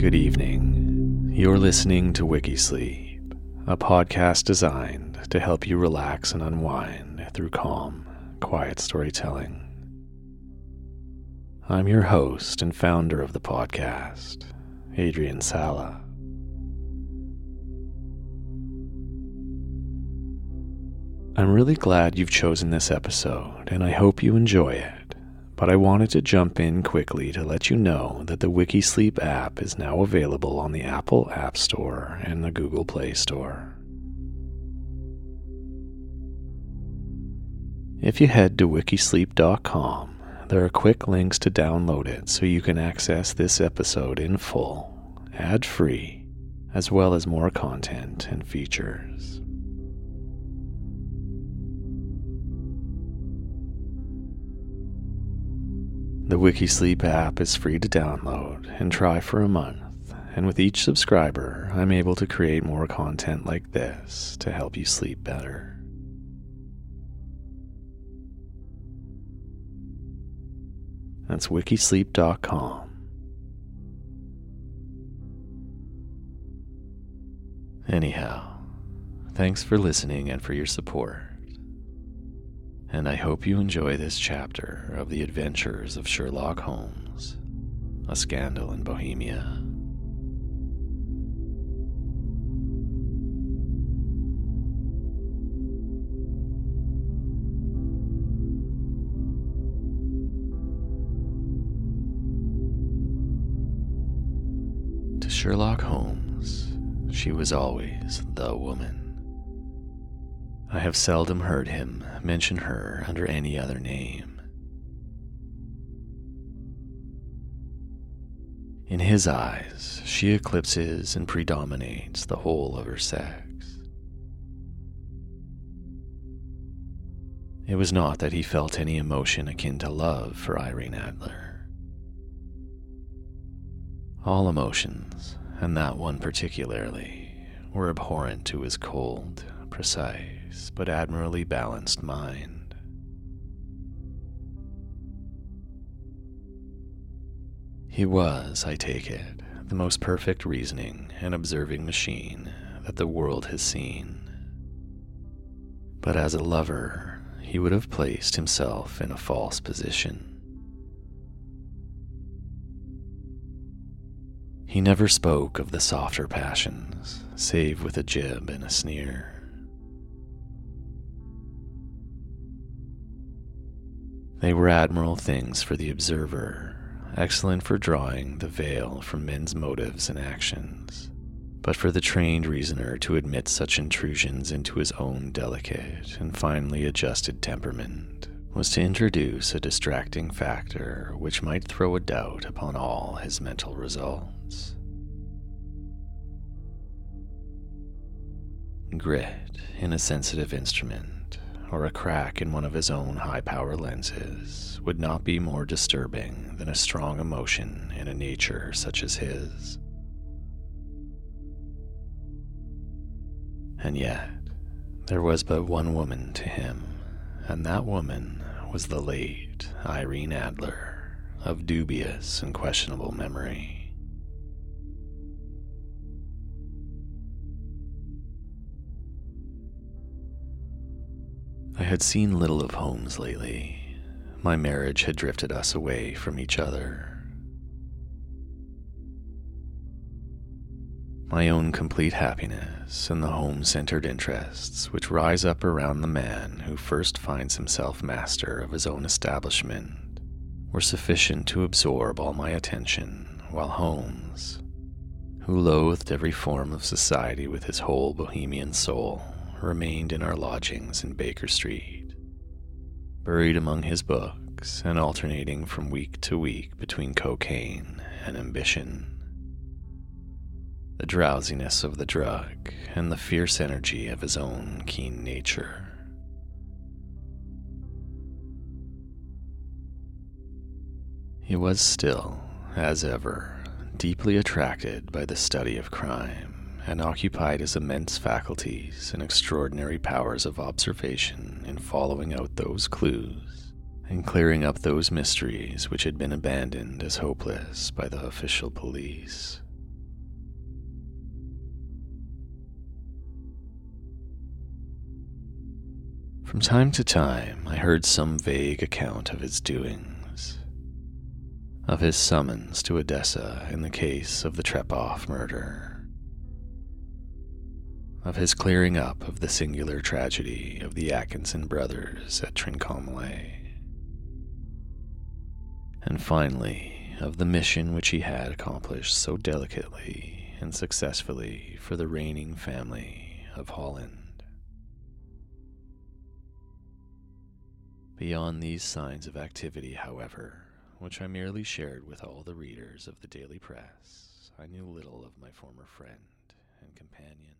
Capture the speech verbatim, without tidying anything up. Good evening. You're listening to Wikisleep, a podcast designed to help you relax and unwind through calm, quiet storytelling. I'm your host and founder of the podcast, Adrian Sala. I'm really glad you've chosen this episode, and I hope you enjoy it. But I wanted to jump in quickly to let you know that the Wikisleep app is now available on the Apple App Store and the Google Play Store. If you head to wikisleep dot com, there are quick links to download it so you can access this episode in full, ad-free, as well as more content and features. The Wikisleep app is free to download and try for a month, and with each subscriber, I'm able to create more content like this to help you sleep better. That's wikisleep dot com. Anyhow, thanks for listening and for your support. And I hope you enjoy this chapter of The Adventures of Sherlock Holmes, A Scandal in Bohemia. To Sherlock Holmes, she was always the woman. I have seldom heard him mention her under any other name. In his eyes, she eclipses and predominates the whole of her sex. It was not that he felt any emotion akin to love for Irene Adler. All emotions, and that one particularly, were abhorrent to his cold, precise, but admirably balanced mind. He was, I take it, the most perfect reasoning and observing machine that the world has seen. But as a lover, he would have placed himself in a false position. He never spoke of the softer passions, save with a jib and a sneer. They were admirable things for the observer, excellent for drawing the veil from men's motives and actions, but for the trained reasoner to admit such intrusions into his own delicate and finely adjusted temperament was to introduce a distracting factor which might throw a doubt upon all his mental results. Grit in a sensitive instrument, or a crack in one of his own high-power lenses, would not be more disturbing than a strong emotion in a nature such as his. And yet, there was but one woman to him, and that woman was the late Irene Adler, of dubious and questionable memory. I had seen little of Holmes lately. My marriage had drifted us away from each other. My own complete happiness and the home-centered interests which rise up around the man who first finds himself master of his own establishment were sufficient to absorb all my attention, while Holmes, who loathed every form of society with his whole Bohemian soul, remained in our lodgings in Baker Street, buried among his books and alternating from week to week between cocaine and ambition, the drowsiness of the drug and the fierce energy of his own keen nature. He was still, as ever, deeply attracted by the study of crime, and occupied his immense faculties and extraordinary powers of observation in following out those clues and clearing up those mysteries which had been abandoned as hopeless by the official police. From time to time, I heard some vague account of his doings, of his summons to Odessa in the case of the Trepoff murder, of his clearing up of the singular tragedy of the Atkinson brothers at Trincomalee, and finally, of the mission which he had accomplished so delicately and successfully for the reigning family of Holland. Beyond these signs of activity, however, which I merely shared with all the readers of the Daily Press, I knew little of my former friend and companion.